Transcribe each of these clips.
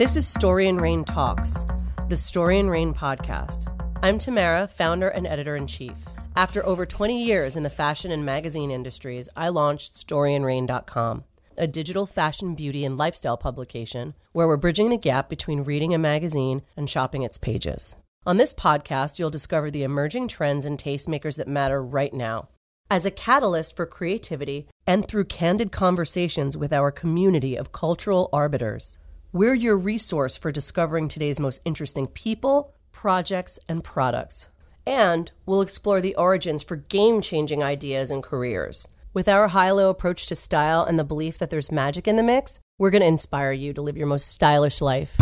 This is Story and Rain Talks, the Story and Rain podcast. I'm Tamara, founder and editor-in-chief. After over 20 years in the fashion and magazine industries, I launched storyandrain.com, a digital fashion, beauty, and lifestyle publication where we're bridging the gap between reading a magazine and shopping its pages. On this podcast, you'll discover the emerging trends and tastemakers that matter right now. As a catalyst for creativity and through candid conversations with our community of cultural arbiters, we're your resource for discovering today's most interesting people, projects, and products. And we'll explore the origins for game-changing ideas and careers. With our high-low approach to style and the belief that there's magic in the mix, we're going to inspire you to live your most stylish life.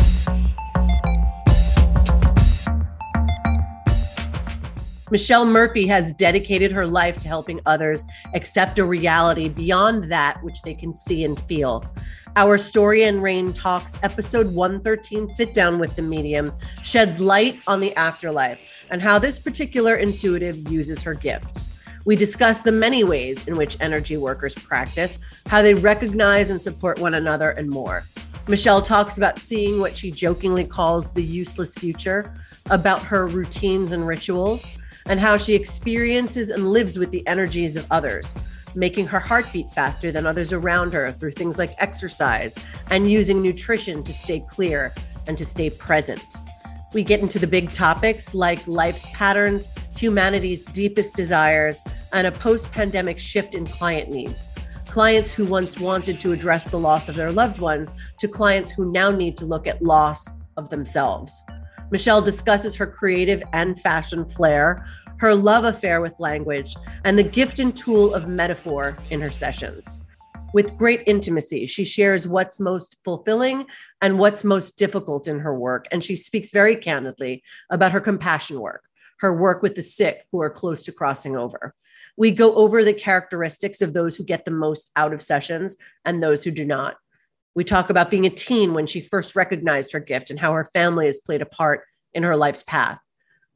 Michelle Murphy has dedicated her life to helping others accept a reality beyond that which they can see and feel. Our Story and Rain Talks, episode 113, Sit Down with the Medium, sheds light on the afterlife and how this particular intuitive uses her gifts. We discuss the many ways in which energy workers practice, how they recognize and support one another, and more. Michelle talks about seeing what she jokingly calls the useless future, about her routines and rituals, and how she experiences and lives with the energies of others, making her heartbeat faster than others around her through things like exercise and using nutrition to stay clear and to stay present. We get into the big topics like life's patterns, humanity's deepest desires, and a post-pandemic shift in client needs. Clients who once wanted to address the loss of their loved ones to clients who now need to look at loss of themselves. Michelle discusses her creative and fashion flair, her love affair with language, and the gift and tool of metaphor in her sessions. With great intimacy, she shares what's most fulfilling and what's most difficult in her work, and she speaks very candidly about her compassion work, her work with the sick who are close to crossing over. We go over the characteristics of those who get the most out of sessions and those who do not. We talk about being a teen when she first recognized her gift and how her family has played a part in her life's path.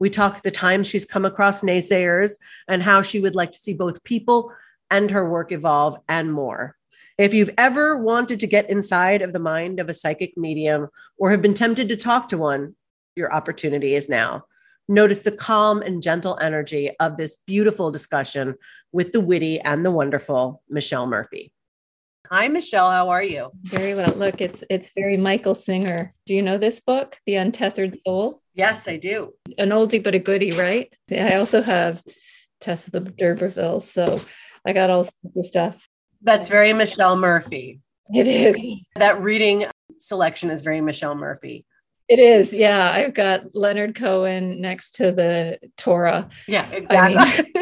We talk the times she's come across naysayers and how she would like to see both people and her work evolve, and more. If you've ever wanted to get inside of the mind of a psychic medium or have been tempted to talk to one, your opportunity is now. Notice the calm and gentle energy of this beautiful discussion with the witty and the wonderful Michelle Murphy. Hi, Michelle. How are you? Very well. Look, it's very Michael Singer. Do you know this book, The Untethered Soul? Yes, I do. An oldie, but a goodie, right? I also have Tess of the D'Urbervilles, so I got all sorts of stuff. That's very Michelle Murphy. It is. That reading selection is very Michelle Murphy. It is. Yeah. I've got Leonard Cohen next to the Torah. Yeah, exactly.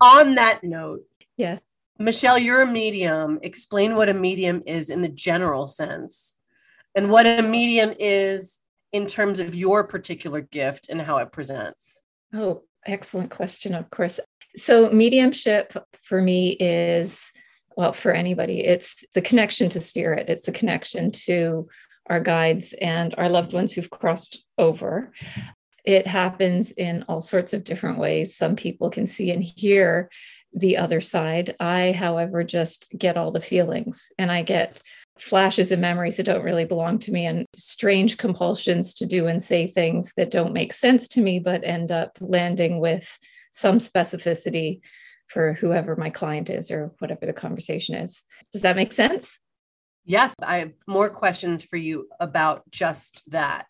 On that note. Yes. Michelle, you're a medium. Explain what a medium is in the general sense and what a medium is in terms of your particular gift and how it presents. Oh, excellent question, of course. So mediumship for me is, well, for anybody, it's the connection to spirit. It's the connection to our guides and our loved ones who've crossed over. It happens in all sorts of different ways. Some people can see and hear the other side. I, however, just get all the feelings, and I get flashes and memories that don't really belong to me and strange compulsions to do and say things that don't make sense to me, but end up landing with some specificity for whoever my client is or whatever the conversation is. Does that make sense? Yes. I have more questions for you about just that.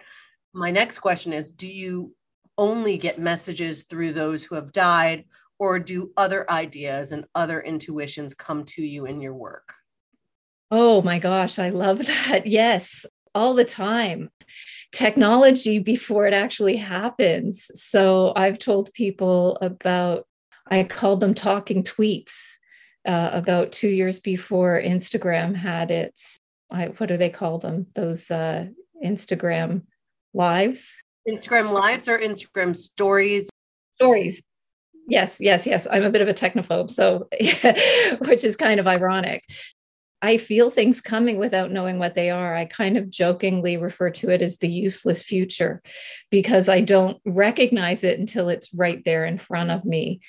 My next question is, do you only get messages through those who have died, or do other ideas and other intuitions come to you in your work? Oh my gosh, I love that. Yes, all the time. Technology before it actually happens. So I've told people about, I called them talking tweets about 2 years before Instagram had its, what do they call them? Those Instagram lives? Instagram lives or Instagram stories? Stories. Yes. I'm a bit of a technophobe, so which is kind of ironic. I feel things coming without knowing what they are. I kind of jokingly refer to it as the useless future because I don't recognize it until it's right there in front of me.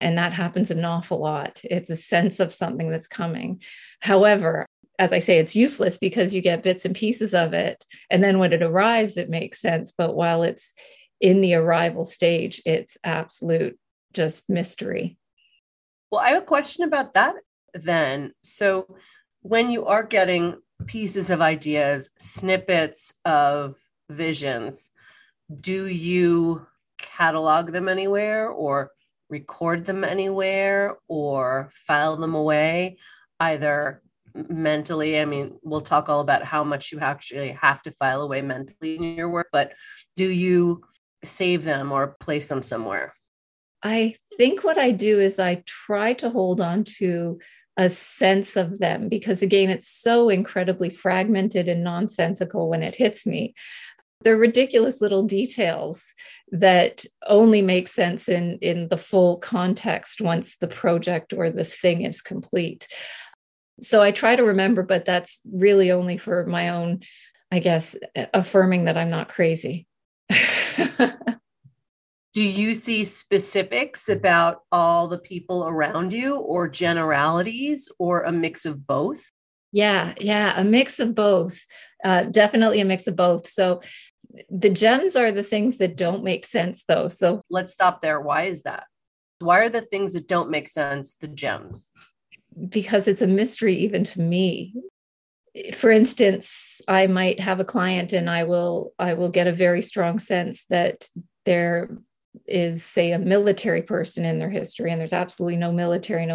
And that happens an awful lot. It's a sense of something that's coming. However, as I say, it's useless because you get bits and pieces of it. And then when it arrives, it makes sense. But while it's in the arrival stage, it's absolute just mystery. Well, I have a question about that then. So when you are getting pieces of ideas, snippets of visions, do you catalog them anywhere or record them anywhere or file them away, either mentally? I mean, we'll talk all about how much you actually have to file away mentally in your work, but do you save them or place them somewhere? I think what I do is I try to hold on to a sense of them because, again, it's so incredibly fragmented and nonsensical when it hits me. They're ridiculous little details that only make sense in the full context once the project or the thing is complete. So I try to remember, but that's really only for my own, I guess, affirming that I'm not crazy. Do you see specifics about all the people around you or generalities or a mix of both? Yeah, a mix of both. Definitely a mix of both. So the gems are the things that don't make sense, though. So let's stop there. Why is that? Why are the things that don't make sense the gems? Because it's a mystery even to me. For instance, I might have a client and I will get a very strong sense that there is, say, a military person in their history, and there's absolutely no military, and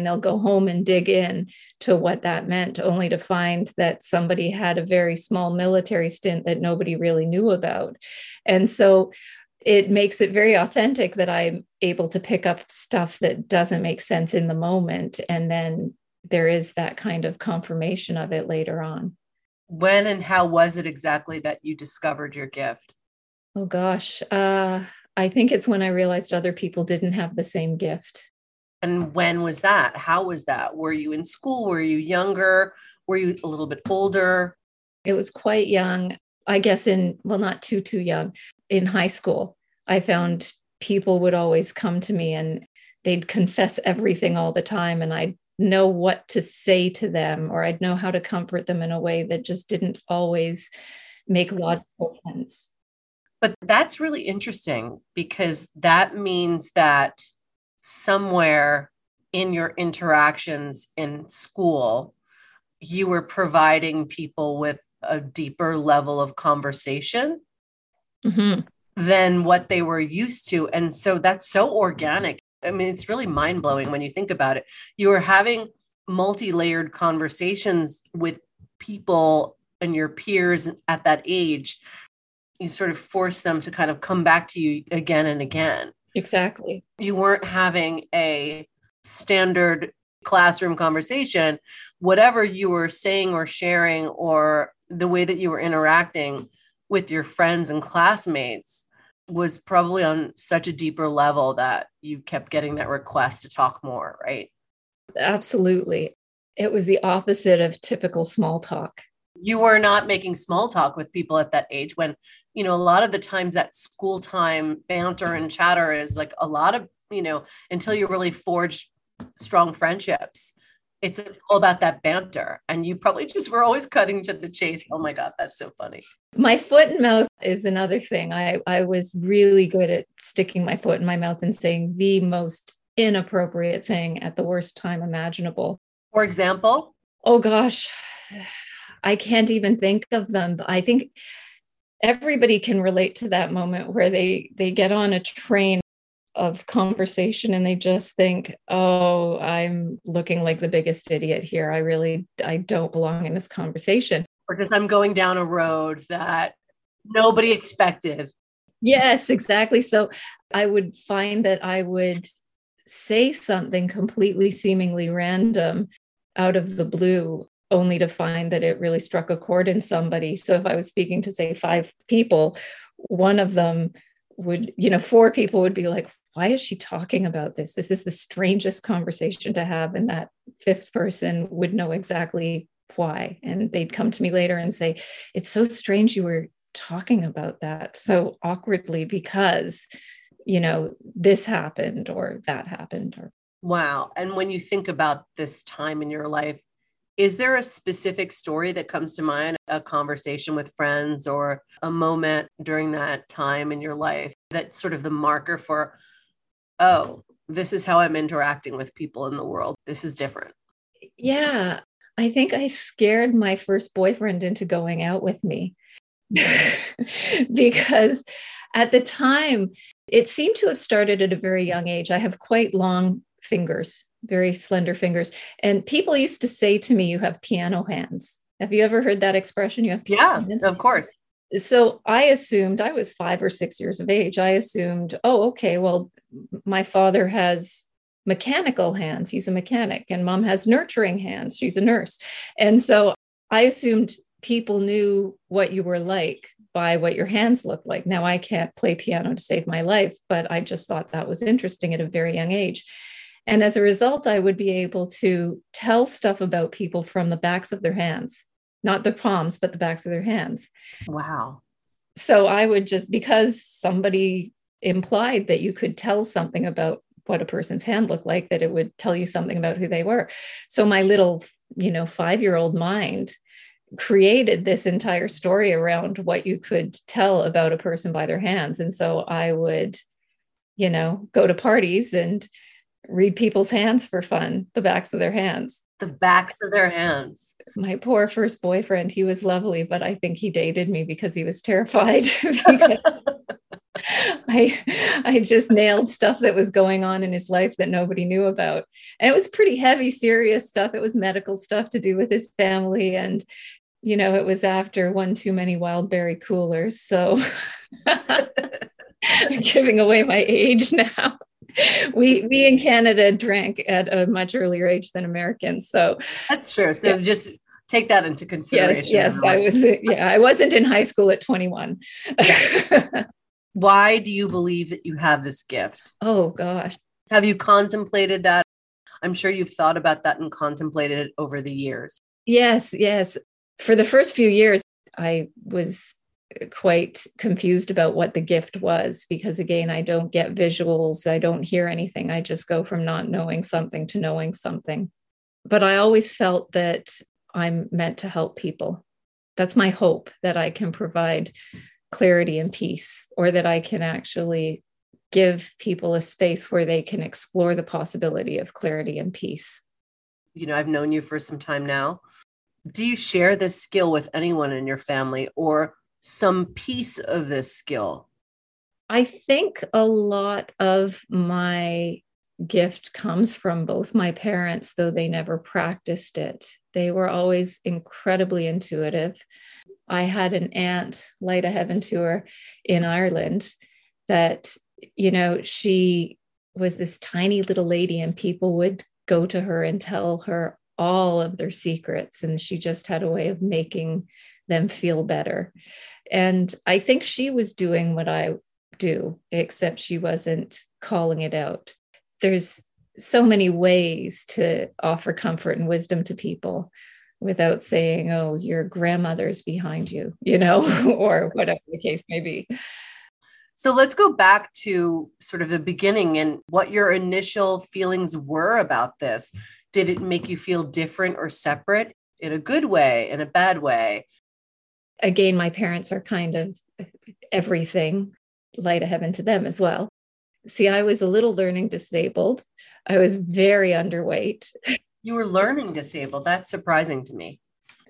they'll go home and dig in to what that meant, only to find that somebody had a very small military stint that nobody really knew about. And so it makes it very authentic that I'm able to pick up stuff that doesn't make sense in the moment, and then there is that kind of confirmation of it later on. When and how was it exactly that you discovered your gift? Oh, gosh. I think it's when I realized other people didn't have the same gift. And when was that? How was that? Were you in school? Were you younger? Were you a little bit older? It was quite young. I guess not too young. In high school, I found people would always come to me and they'd confess everything all the time. And I'd know what to say to them, or I'd know how to comfort them in a way that just didn't always make logical sense. But that's really interesting because that means that somewhere in your interactions in school, you were providing people with a deeper level of conversation mm-hmm. than what they were used to. And so that's so organic. I mean, it's really mind-blowing when you think about it. You were having multi-layered conversations with people and your peers at that age. You sort of force them to kind of come back to you again and again. Exactly. You weren't having a standard classroom conversation. Whatever you were saying or sharing or the way that you were interacting with your friends and classmates was probably on such a deeper level that you kept getting that request to talk more, right? Absolutely. It was the opposite of typical small talk. You were not making small talk with people at that age when, you know, a lot of the times that school time banter and chatter is like a lot of, you know, until you really forge strong friendships, it's all about that banter. And you probably just were always cutting to the chase. Oh my God, that's so funny. My foot and mouth is another thing. I was really good at sticking my foot in my mouth and saying the most inappropriate thing at the worst time imaginable. For example? Oh gosh. I can't even think of them, but I think everybody can relate to that moment where they get on a train of conversation and they just think, oh, I'm looking like the biggest idiot here. I don't belong in this conversation. Because I'm going down a road that nobody expected. Yes, exactly. So I would find that I would say something completely seemingly random out of the blue, only to find that it really struck a chord in somebody. So if I was speaking to, say, 5 people, one of them would, you know, 4 people would be like, why is she talking about this? This is the strangest conversation to have. And that 5th person would know exactly why. And they'd come to me later and say, it's so strange you were talking about that so awkwardly because, you know, this happened or that happened. Wow. And when you think about this time in your life, Is there a specific story that comes to mind, a conversation with friends or a moment during that time in your life that's sort of the marker for, oh, this is how I'm interacting with people in the world. This is different. Yeah. I think I scared my first boyfriend into going out with me because at the time it seemed to have started at a very young age. I have quite long fingers, very slender fingers. And people used to say to me, you have piano hands. Have you ever heard that expression? You have piano hands? Of course. So I assumed, I was 5 or 6 years of age. I assumed, oh, okay, well, my father has mechanical hands. He's a mechanic. And mom has nurturing hands. She's a nurse. And so I assumed people knew what you were like by what your hands looked like. Now I can't play piano to save my life, but I just thought that was interesting at a very young age. And as a result, I would be able to tell stuff about people from the backs of their hands, not the palms, but the backs of their hands. Wow. So I would just, because somebody implied that you could tell something about what a person's hand looked like, that it would tell you something about who they were. So my little, 5-year-old mind created this entire story around what you could tell about a person by their hands. And so I would, go to parties and read people's hands for fun, the backs of their hands. The backs of their hands. My poor first boyfriend, he was lovely, but I think he dated me because he was terrified. I just nailed stuff that was going on in his life that nobody knew about. And it was pretty heavy, serious stuff. It was medical stuff to do with his family. And, it was after one too many Wildberry coolers. So I'm giving away my age now. We in Canada drank at a much earlier age than Americans. So that's true. So just take that into consideration. Yes, right? I wasn't in high school at 21. Why do you believe that you have this gift? Oh, gosh. Have you contemplated that? I'm sure you've thought about that and contemplated it over the years. Yes. For the first few years, I was quite confused about what the gift was, because again, I don't get visuals. I don't hear anything. I just go from not knowing something to knowing something. But I always felt that I'm meant to help people. That's my hope, that I can provide clarity and peace, or that I can actually give people a space where they can explore the possibility of clarity and peace. I've known you for some time now. Do you share this skill with anyone in your family, or some piece of this skill? I think a lot of my gift comes from both my parents, though they never practiced it. They were always incredibly intuitive. I had an aunt, Light of Heaven to her, in Ireland that, she was this tiny little lady and people would go to her and tell her all of their secrets. And she just had a way of making them feel better. And I think she was doing what I do, except she wasn't calling it out. There's so many ways to offer comfort and wisdom to people without saying, oh, your grandmother's behind you, or whatever the case may be. So let's go back to sort of the beginning and what your initial feelings were about this. Did it make you feel different or separate in a good way, in a bad way? Again, my parents are kind of everything, Light of Heaven to them as well. See, I was a little learning disabled. I was very underweight. You were learning disabled. That's surprising to me.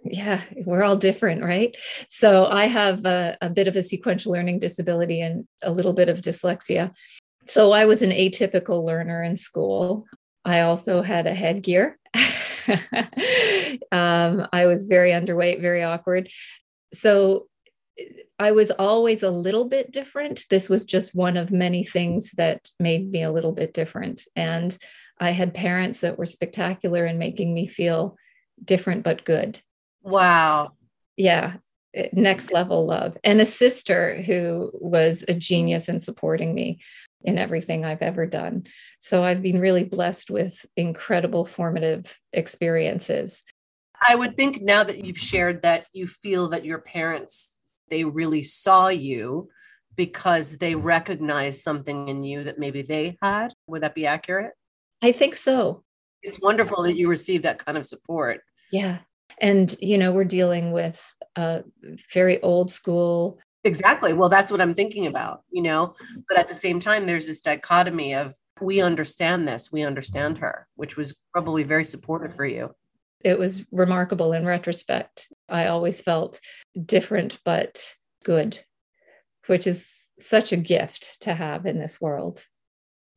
Yeah, we're all different, right? So I have a bit of a sequential learning disability and a little bit of dyslexia. So I was an atypical learner in school. I also had a headgear. I was very underweight, very awkward. So I was always a little bit different. This was just one of many things that made me a little bit different. And I had parents that were spectacular in making me feel different, but good. Wow. Yeah. Next level love. And a sister who was a genius in supporting me in everything I've ever done. So I've been really blessed with incredible formative experiences. I would think now that you've shared that you feel that your parents, they really saw you because they recognized something in you that maybe they had. Would that be accurate? I think so. It's wonderful that you received that kind of support. Yeah. And, you know, we're dealing with very old school. Exactly. Well, that's what I'm thinking about, you know, but at the same time, there's this dichotomy of we understand this, we understand her, which was probably very supportive for you. It was remarkable in retrospect. I always felt different, but good, which is such a gift to have in this world.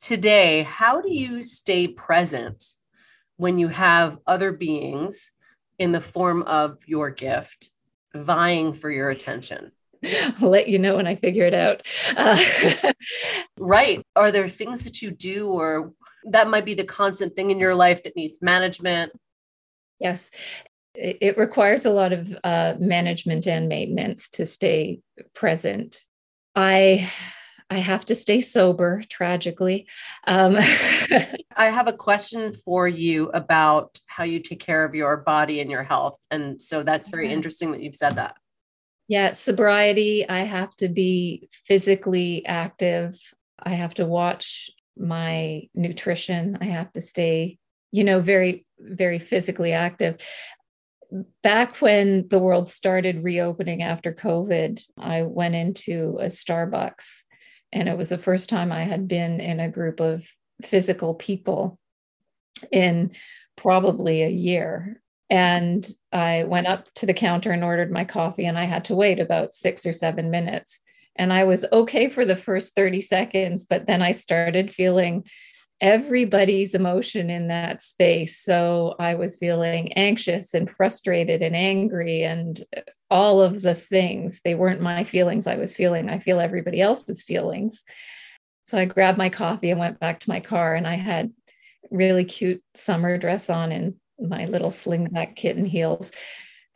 Today, how do you stay present when you have other beings in the form of your gift vying for your attention? I'll let you know when I figure it out. Right. Are there things that you do or that might be the constant thing in your life that needs management? Yes. It requires a lot of management and maintenance to stay present. I have to stay sober, tragically. I have a question for you about how you take care of your body and your health. And so that's very interesting that you've said that. Yeah, sobriety. I have to be physically active. I have to watch my nutrition. I have to stay, you know, very, very physically active. Back when the world started reopening after COVID, I went into a Starbucks. And it was the first time I had been in a group of physical people in probably a year. And I went up to the counter and ordered my coffee, and I had to wait about 6 or 7 minutes. And I was okay for the first 30 seconds, but then I started feeling everybody's emotion in that space. So I was feeling anxious and frustrated and angry and all of the things. They weren't my feelings I was feeling. I feel everybody else's feelings. So I grabbed my coffee and went back to my car, and I had really cute summer dress on and my little slingback kitten heels.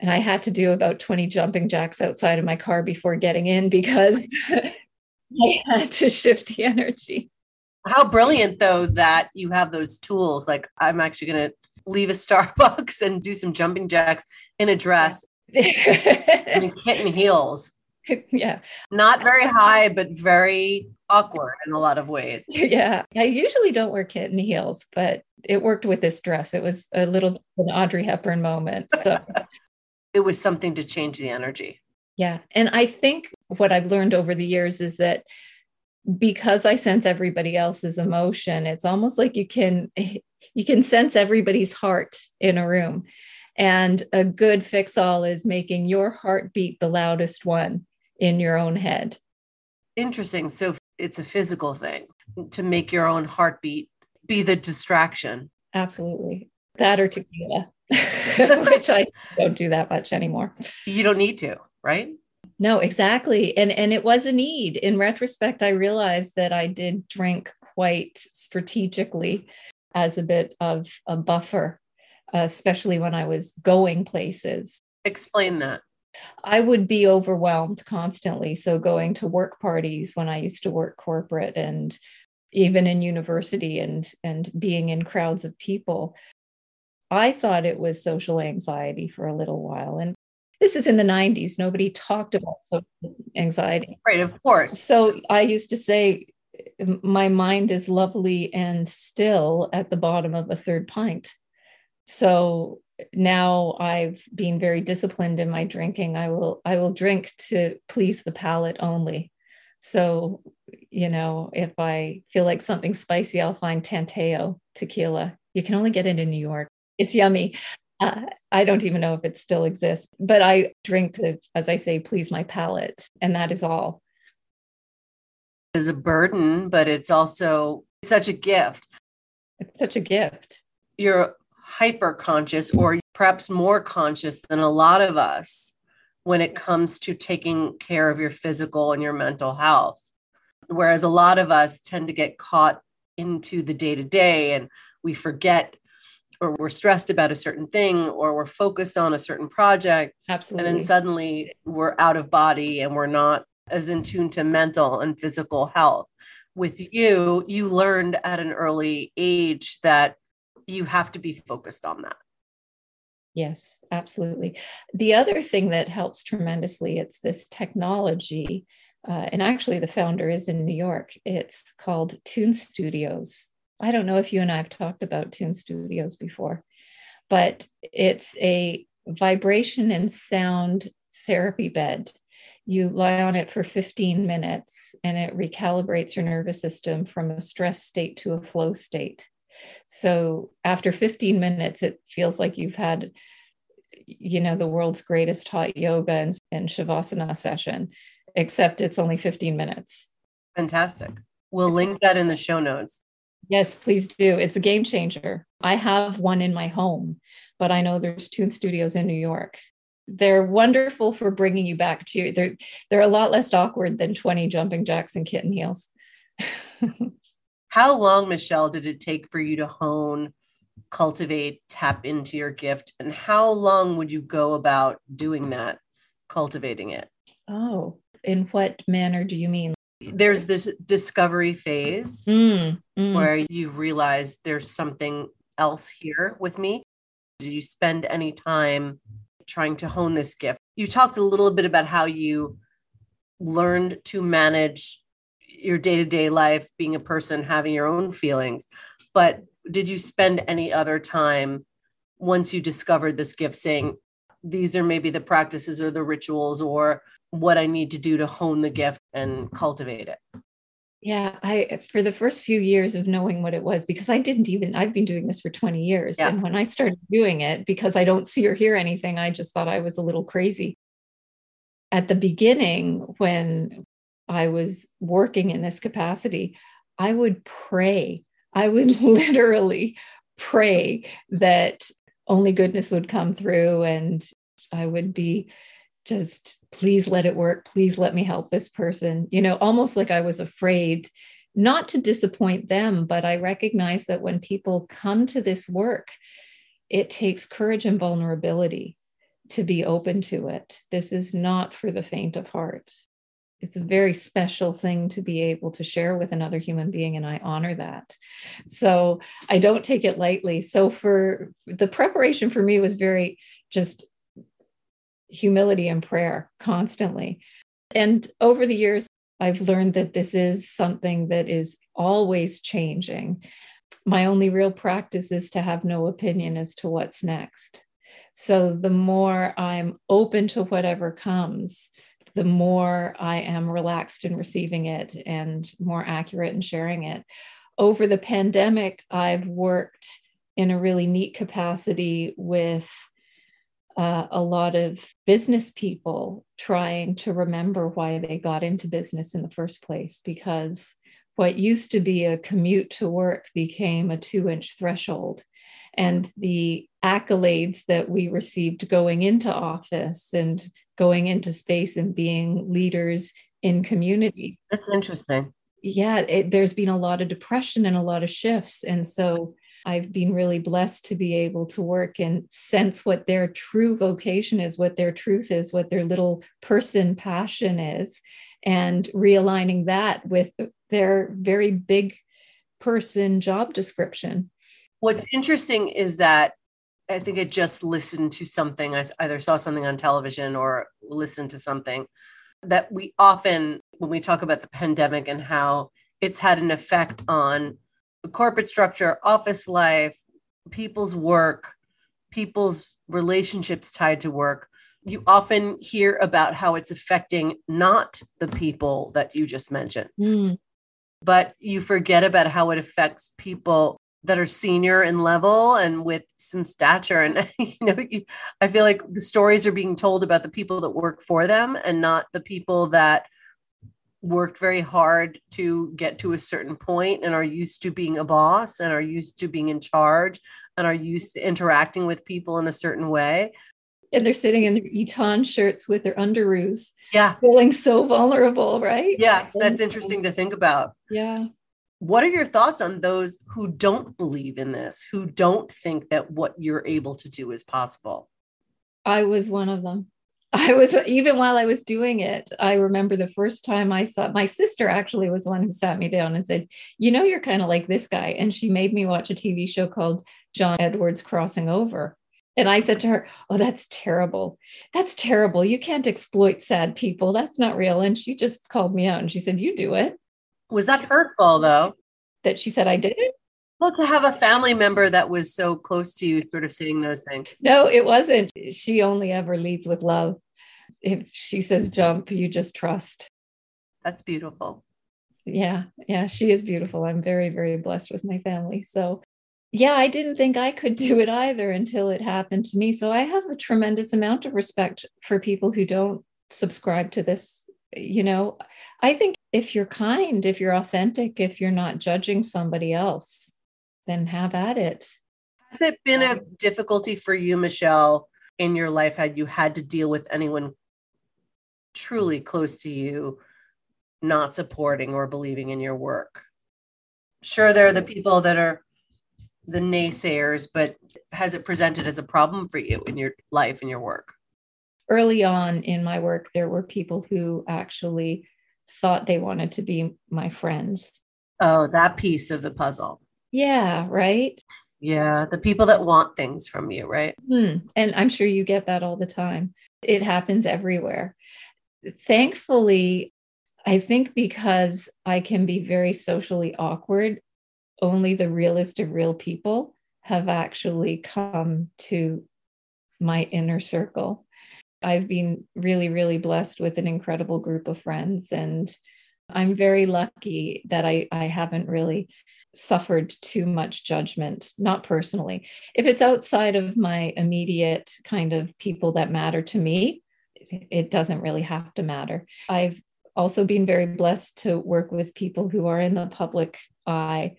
And I had to do about 20 jumping jacks outside of my car before getting in because I had to shift the energy. How brilliant, though, that you have those tools. Like, I'm actually going to leave a Starbucks and do some jumping jacks in a dress and kitten heels. Yeah. Not very high, but very awkward in a lot of ways. Yeah. I usually don't wear kitten heels, but it worked with this dress. It was a little an Audrey Hepburn moment. So it was something to change the energy. Yeah. And I think what I've learned over the years is that because I sense everybody else's emotion, it's almost like you can sense everybody's heart in a room. And a good fix-all is making your heartbeat the loudest one in your own head. Interesting. So it's a physical thing to make your own heartbeat be the distraction. Absolutely. That or tequila, which I don't do that much anymore. You don't need to, right? No, exactly. And it was a need. In retrospect, I realized that I did drink quite strategically as a bit of a buffer, especially when I was going places. Explain that. I would be overwhelmed constantly. So going to work parties when I used to work corporate and even in university and being in crowds of people, I thought it was social anxiety for a little while. And this is in the 90s. Nobody talked about social anxiety. Right, of course. So I used to say, my mind is lovely and still at the bottom of a third pint. So now I've been very disciplined in my drinking. I will drink to please the palate only. So, you know, if I feel like something spicy, I'll find Tanteo tequila. You can only get it in New York. It's yummy. I don't even know if it still exists, but I drink to, as I say, please my palate. And that is all. It's a burden, but it's also such a gift. It's such a gift. You're hyper conscious, or perhaps more conscious than a lot of us when it comes to taking care of your physical and your mental health. Whereas a lot of us tend to get caught into the day to day and we forget, or we're stressed about a certain thing, or we're focused on a certain project. Absolutely. And then suddenly we're out of body and we're not as in tune to mental and physical health. With you, you learned at an early age that you have to be focused on that. Yes, absolutely. The other thing that helps tremendously, it's this technology. And actually the founder is in New York. It's called Tune Studios. I don't know if you and I have talked about Tune Studios before, but it's a vibration and sound therapy bed. You lie on it for 15 minutes and it recalibrates your nervous system from a stress state to a flow state. So after 15 minutes, it feels like you've had, you know, the world's greatest hot yoga and Shavasana session, except it's only 15 minutes. Fantastic. We'll link that in the show notes. Yes, please do. It's a game changer. I have one in my home, but I know there's Tune Studios in New York. They're wonderful for bringing you back to you. They're a lot less awkward than 20 jumping jacks and kitten heels. How long, Michelle, did it take for you to hone, cultivate, tap into your gift? And how long would you go about doing that, cultivating it? Oh, in what manner do you mean? There's this discovery phase where you realize there's something else here with me. Did you spend any time trying to hone this gift? You talked a little bit about how you learned to manage your day-to-day life, being a person, having your own feelings. But did you spend any other time once you discovered this gift saying, these are maybe the practices or the rituals or what I need to do to hone the gift and cultivate it? Yeah, for the first few years of knowing what it was, because I've been doing this for 20 years. Yeah. And when I started doing it, because I don't see or hear anything, I just thought I was a little crazy. At the beginning, when I was working in this capacity, I would pray. I would literally pray that only goodness would come through, and I would be just, please let it work. Please let me help this person. You know, almost like I was afraid not to disappoint them, but I recognize that when people come to this work, it takes courage and vulnerability to be open to it. This is not for the faint of heart. It's a very special thing to be able to share with another human being, and I honor that. So I don't take it lightly. So for the preparation for me was very just humility and prayer constantly. And over the years, I've learned that this is something that is always changing. My only real practice is to have no opinion as to what's next. So the more I'm open to whatever comes, the more I am relaxed in receiving it and more accurate in sharing it. Over the pandemic, I've worked in a really neat capacity with a lot of business people trying to remember why they got into business in the first place, because what used to be a commute to work became a 2-inch threshold. And the accolades that we received going into office and going into space and being leaders in community. That's interesting. Yeah, there's been a lot of depression and a lot of shifts. And so I've been really blessed to be able to work and sense what their true vocation is, what their truth is, what their little person passion is, and realigning that with their very big person job description. What's interesting is that I think I just listened to something. I either saw something on television or listened to something that we often, when we talk about the pandemic and how it's had an effect on corporate structure, office life, people's work, people's relationships tied to work, you often hear about how it's affecting not the people that you just mentioned, but you forget about how it affects people that are senior in level and with some stature. And, you know, I feel like the stories are being told about the people that work for them and not the people that worked very hard to get to a certain point and are used to being a boss and are used to being in charge and are used to interacting with people in a certain way. And they're sitting in their Eton shirts with their underoos. Yeah. Feeling so vulnerable, right? Yeah. That's interesting to think about. Yeah. What are your thoughts on those who don't believe in this, who don't think that what you're able to do is possible? I was one of them. Even while I was doing it, I remember the first time I saw, my sister actually was the one who sat me down and said, you know, you're kind of like this guy. And she made me watch a TV show called John Edwards Crossing Over. And I said to her, oh, that's terrible. That's terrible. You can't exploit sad people. That's not real. And she just called me out and she said, you do it. Was that hurtful though? That she said I did it? Well, to have a family member that was so close to you sort of saying those things. No, it wasn't. She only ever leads with love. If she says jump, you just trust. That's beautiful. Yeah, she is beautiful. I'm very, very blessed with my family. So yeah, I didn't think I could do it either until it happened to me. So I have a tremendous amount of respect for people who don't subscribe to this. You know, I think if you're kind, if you're authentic, if you're not judging somebody else, then have at it. Has it been a difficulty for you, Michelle, in your life? Had you had to deal with anyone truly close to you not supporting or believing in your work? Sure, there are the people that are the naysayers, but has it presented as a problem for you in your life, in your work? Early on in my work, there were people who actually thought they wanted to be my friends. Oh, that piece of the puzzle. Yeah, right? Yeah, the people that want things from you, right? And I'm sure you get that all the time. It happens everywhere. Thankfully, I think because I can be very socially awkward, only the realest of real people have actually come to my inner circle. I've been really, really blessed with an incredible group of friends, and I'm very lucky that I haven't really suffered too much judgment, not personally. If it's outside of my immediate kind of people that matter to me, it doesn't really have to matter. I've also been very blessed to work with people who are in the public eye.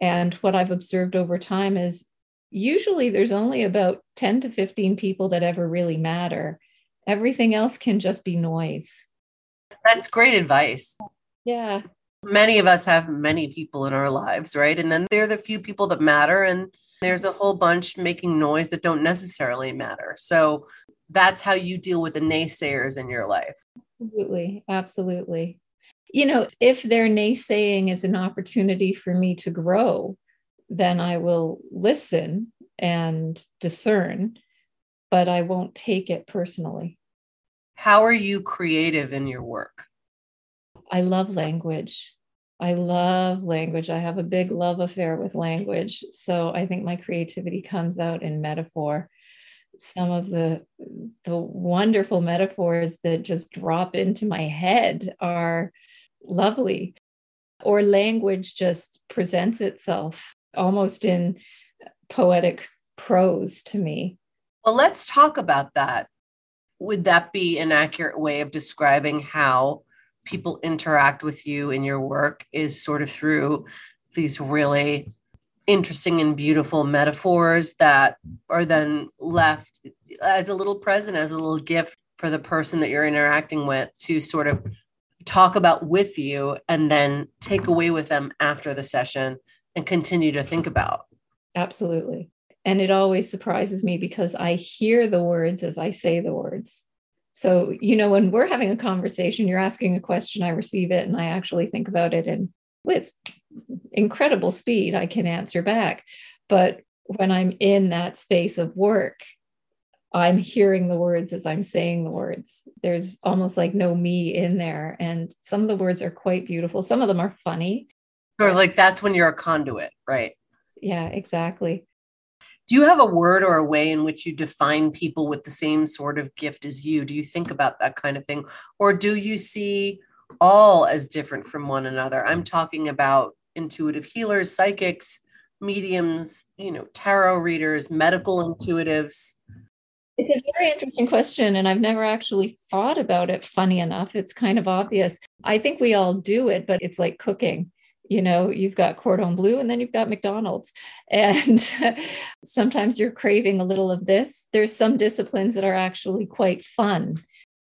And what I've observed over time is usually there's only about 10 to 15 people that ever really matter. Everything else can just be noise. That's great advice. Yeah. Many of us have many people in our lives, right? And then there are the few people that matter, and there's a whole bunch making noise that don't necessarily matter. So that's how you deal with the naysayers in your life. Absolutely. Absolutely. You know, if their naysaying is an opportunity for me to grow, then I will listen and discern, but I won't take it personally. How are you creative in your work? I love language. I have a big love affair with language. So I think my creativity comes out in metaphor. Some of the wonderful metaphors that just drop into my head are lovely. Or language just presents itself almost in poetic prose to me. Well, let's talk about that. Would that be an accurate way of describing how people interact with you in your work, is sort of through these really interesting and beautiful metaphors that are then left as a little present, as a little gift for the person that you're interacting with to sort of talk about with you and then take away with them after the session and continue to think about? Absolutely. And it always surprises me because I hear the words as I say the words. So, you know, when we're having a conversation, you're asking a question, I receive it, and I actually think about it. And with incredible speed, I can answer back. But when I'm in that space of work, I'm hearing the words as I'm saying the words. There's almost like no me in there. And some of the words are quite beautiful. Some of them are funny. Or like that's when you're a conduit, right? Yeah, exactly. Do you have a word or a way in which you define people with the same sort of gift as you? Do you think about that kind of thing? Or do you see all as different from one another? I'm talking about intuitive healers, psychics, mediums, you know, tarot readers, medical intuitives. It's a very interesting question, and I've never actually thought about it. Funny enough, it's kind of obvious. I think we all do it, but it's like cooking. You know, you've got cordon bleu and then you've got McDonald's. And sometimes you're craving a little of this. There's some disciplines that are actually quite fun.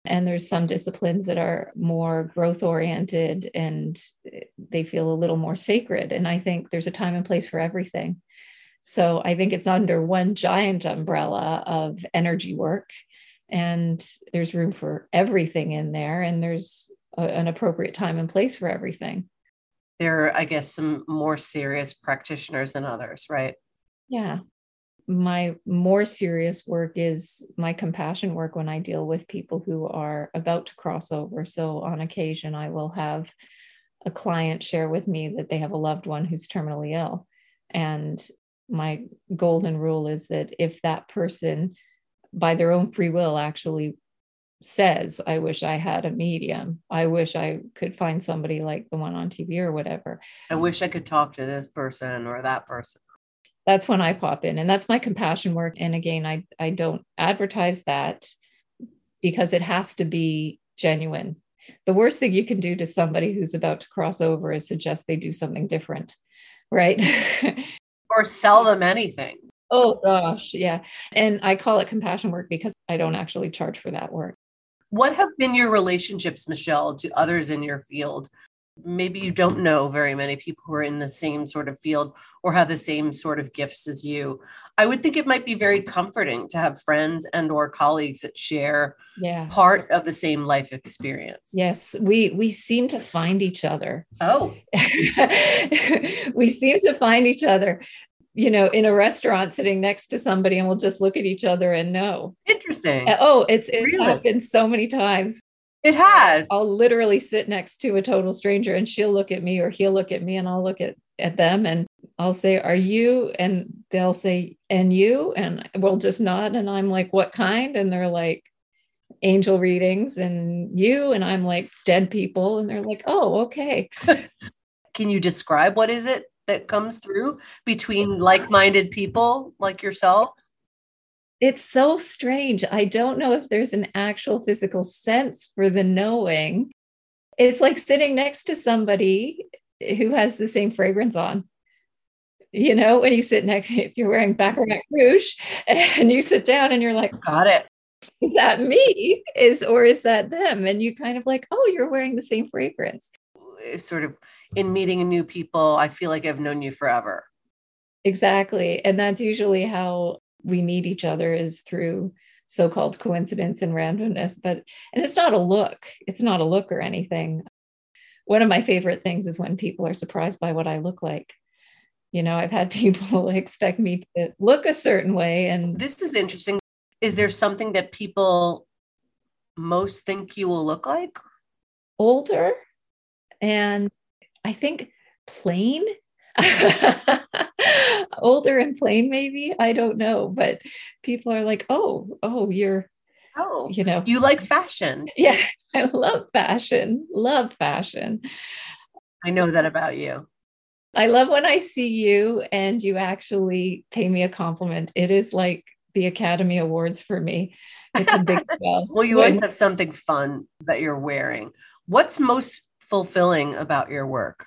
And there's some disciplines that are more growth oriented and they feel a little more sacred. And I think there's a time and place for everything. So I think it's under one giant umbrella of energy work. And there's room for everything in there. And there's an appropriate time and place for everything. There are, I guess, some more serious practitioners than others, right? Yeah. My more serious work is my compassion work when I deal with people who are about to cross over. So on occasion, I will have a client share with me that they have a loved one who's terminally ill. And my golden rule is that if that person by their own free will actually says, I wish I had a medium, I wish I could find somebody like the one on TV or whatever, I wish I could talk to this person or that person, that's when I pop in. And that's my compassion work. And again, I don't advertise that because it has to be genuine. The worst thing you can do to somebody who's about to cross over is suggest they do something different, right? Or sell them anything. Oh gosh. Yeah. And I call it compassion work because I don't actually charge for that work. What have been your relationships, Michelle, to others in your field? Maybe you don't know very many people who are in the same sort of field or have the same sort of gifts as you. I would think it might be very comforting to have friends and or colleagues that share part of the same life experience. Yes, we seem to find each other. Oh, we seem to find each other, you know, in a restaurant sitting next to somebody, and we'll just look at each other and know. Interesting. Oh, it's happened so many times. It has. I'll literally sit next to a total stranger and she'll look at me or he'll look at me and I'll look at them and I'll say, are you? And they'll say, and you? And we'll just nod. And I'm like, what kind? And they're like, angel readings and you. And I'm like, dead people. And they're like, oh, okay. Can you describe what is it that comes through between like-minded people like yourselves? It's so strange. I don't know if there's an actual physical sense for the knowing. It's like sitting next to somebody who has the same fragrance on. You know, when you sit next, if you're wearing Baccarat Rouge and you sit down and you're like, got it. Is that me? Or is that them? And you kind of like, oh, you're wearing the same fragrance. Sort of in meeting new people, I feel like I've known you forever. Exactly. And that's usually how we meet each other, is through so-called coincidence and randomness, and it's not a look. It's not a look or anything. One of my favorite things is when people are surprised by what I look like. You know, I've had people expect me to look a certain way. And this is interesting. Is there something that people most think you will look like? Older. And I think plain. Older and plain, maybe. I don't know, but people are like, oh, you know, you like fashion. Yeah, I love fashion. I know that about you. I love when I see you and you actually pay me a compliment. It is like the Academy Awards for me. It's a big deal. Well, you always have something fun that you're wearing. What's most fulfilling about your work?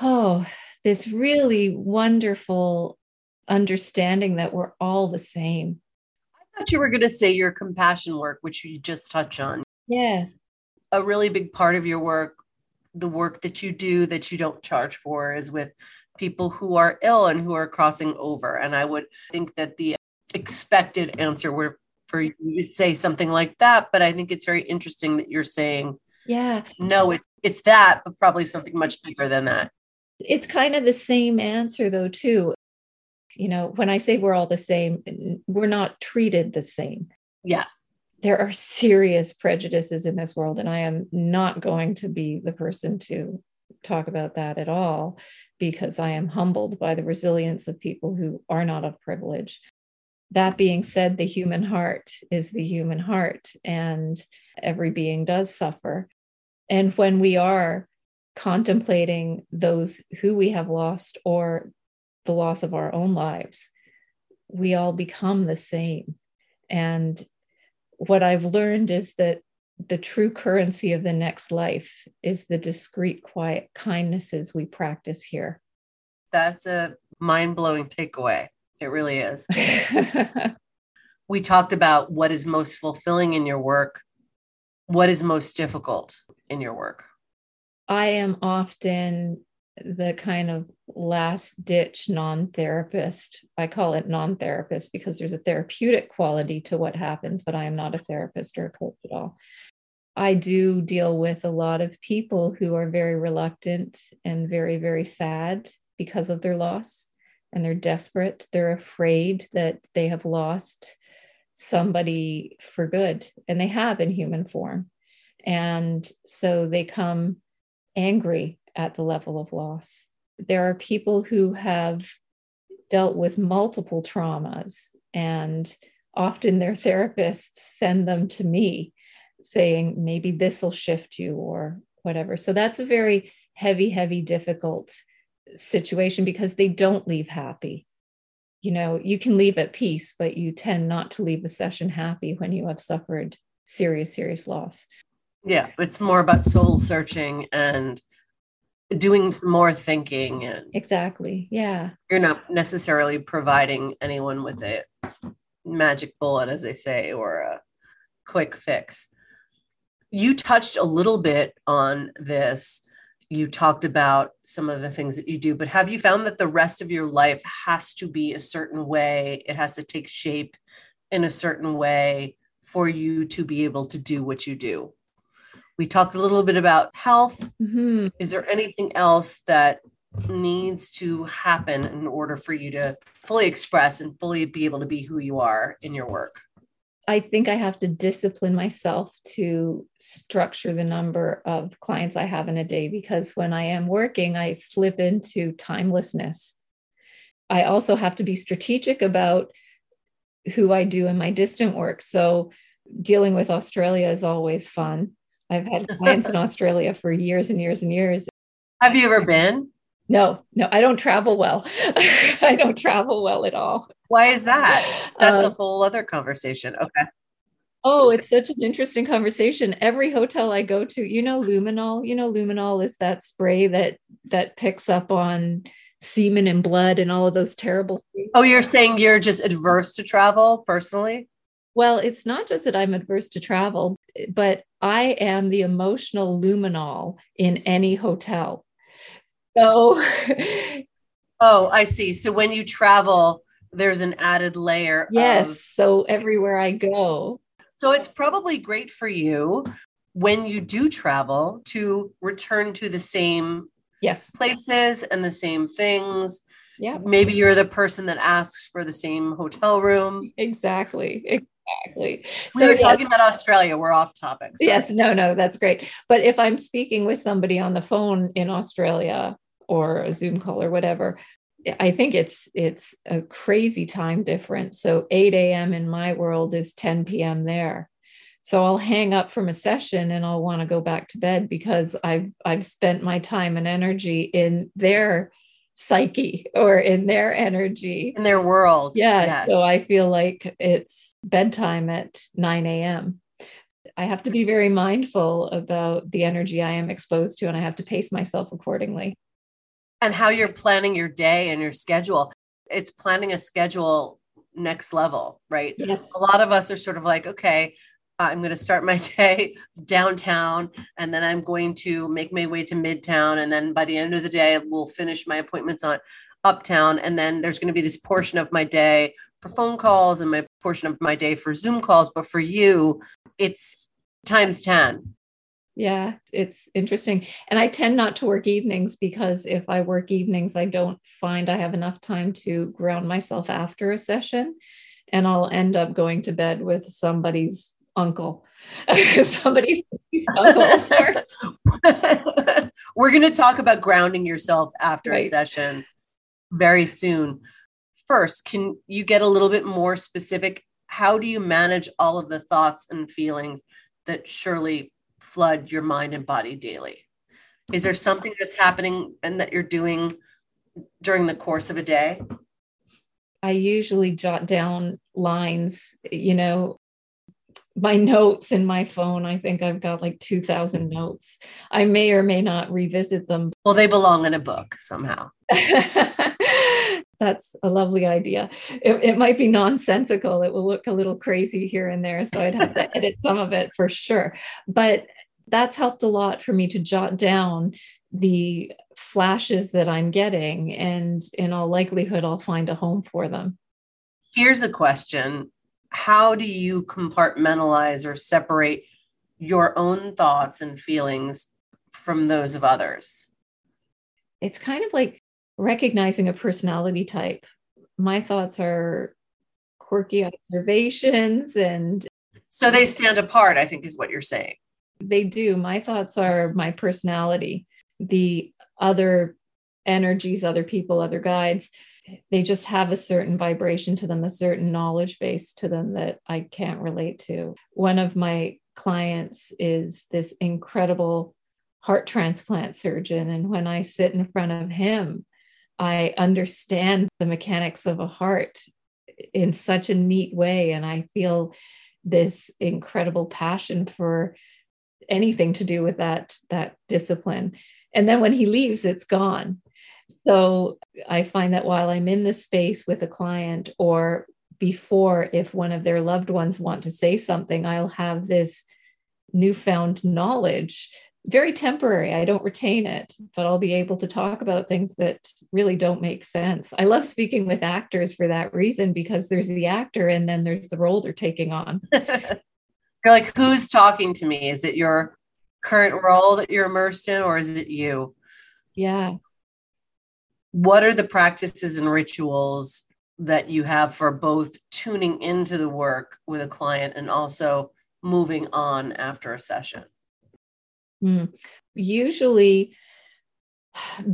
Oh, this really wonderful understanding that we're all the same. I thought you were going to say your compassion work, which you just touched on. Yes. A really big part of your work, the work that you do that you don't charge for, is with people who are ill and who are crossing over. And I would think that the expected answer were for you to say something like that. But I think it's very interesting that you're saying, no, it's that, but probably something much bigger than that. It's kind of the same answer though, too. You know, when I say we're all the same, we're not treated the same. Yes. There are serious prejudices in this world, and I am not going to be the person to talk about that at all, because I am humbled by the resilience of people who are not of privilege. That being said, the human heart is the human heart, and every being does suffer. And when we are contemplating those who we have lost or the loss of our own lives, we all become the same. And what I've learned is that the true currency of the next life is the discreet, quiet kindnesses we practice here. That's a mind-blowing takeaway. It really is. We talked about what is most fulfilling in your work. What is most difficult in your work? I am often the kind of last ditch non-therapist. I call it non-therapist because there's a therapeutic quality to what happens, but I am not a therapist or a coach at all. I do deal with a lot of people who are very reluctant and very, very sad because of their loss, and they're desperate. They're afraid that they have lost somebody for good, and they have in human form. And so they come angry at the level of loss. There are people who have dealt with multiple traumas, and often their therapists send them to me saying, maybe this will shift you or whatever. So that's a very heavy, difficult situation, because they don't leave happy. You know, you can leave at peace, but you tend not to leave a session happy when you have suffered serious loss. Yeah, it's more about soul searching and doing some more thinking. And exactly. Yeah. You're not necessarily providing anyone with a magic bullet, as they say, or a quick fix. You touched a little bit on this. You talked about some of the things that you do, but have you found that the rest of your life has to be a certain way? It has to take shape in a certain way for you to be able to do what you do? We talked a little bit about health. Mm-hmm. Is there anything else that needs to happen in order for you to fully express and fully be able to be who you are in your work? I think I have to discipline myself to structure the number of clients I have in a day, because when I am working, I slip into timelessness. I also have to be strategic about who I do in my distant work. So dealing with Australia is always fun. I've had clients in Australia for years and years and years. Have you ever been? No, I don't travel well. I don't travel well at all. Why is that? That's a whole other conversation. Okay. Oh, it's such an interesting conversation. Every hotel I go to, Luminol is that spray that picks up on semen and blood and all of those terrible things. Oh, you're saying you're just adverse to travel personally? Well, it's not just that I'm adverse to travel, but I am the emotional Luminol in any hotel. So, oh, I see. So when you travel, there's an added layer. Yes. So everywhere I go. So it's probably great for you when you do travel to return to the same places and the same things. Yeah. Maybe you're the person that asks for the same hotel room. Exactly. So we're talking about Australia. We're off topic. So. Yes. No, that's great. But if I'm speaking with somebody on the phone in Australia or a Zoom call or whatever, I think it's a crazy time difference. So 8 a.m. in my world is 10 p.m. there. So I'll hang up from a session and I'll want to go back to bed because I've spent my time and energy in their psyche or in their energy, in their world. Yeah. Yes. So I feel like it's bedtime at 9 a.m. I have to be very mindful about the energy I am exposed to, and I have to pace myself accordingly. And how you're planning your day and your schedule. It's planning a schedule next level, right? Yes. A lot of us are sort of like, okay, I'm going to start my day downtown, and then I'm going to make my way to midtown. And then by the end of the day, we'll finish my appointments on uptown. And then there's going to be this portion of my day for phone calls and my portion of my day for Zoom calls. But for you, it's times 10. Yeah, it's interesting. And I tend not to work evenings, because if I work evenings, I don't find I have enough time to ground myself after a session. And I'll end up going to bed with somebody's uncle. Somebody's uncle. We're going to talk about grounding yourself after a session very soon. First, can you get a little bit more specific? How do you manage all of the thoughts and feelings that surely flood your mind and body daily? Is there something that's happening and that you're doing during the course of a day? I usually jot down lines, my notes in my phone. I think I've got like 2,000 notes. I may or may not revisit them. Well, they belong in a book somehow. That's a lovely idea. It might be nonsensical. It will look a little crazy here and there. So I'd have to edit some of it for sure. But that's helped a lot for me to jot down the flashes that I'm getting. And in all likelihood, I'll find a home for them. Here's a question. How do you compartmentalize or separate your own thoughts and feelings from those of others? It's kind of like recognizing a personality type. My thoughts are quirky observations, and so they stand apart, I think is what you're saying. They do. My thoughts are my personality. The other energies, other people, other guides they just have a certain vibration to them, a certain knowledge base to them that I can't relate to. One of my clients is this incredible heart transplant surgeon. And when I sit in front of him, I understand the mechanics of a heart in such a neat way. And I feel this incredible passion for anything to do with that discipline. And then when he leaves, it's gone. So I find that while I'm in this space with a client, or before, if one of their loved ones want to say something, I'll have this newfound knowledge, very temporary. I don't retain it, but I'll be able to talk about things that really don't make sense. I love speaking with actors for that reason, because there's the actor and then there's the role they're taking on. You're like, who's talking to me? Is it your current role that you're immersed in, or is it you? Yeah. What are the practices and rituals that you have for both tuning into the work with a client and also moving on after a session? Usually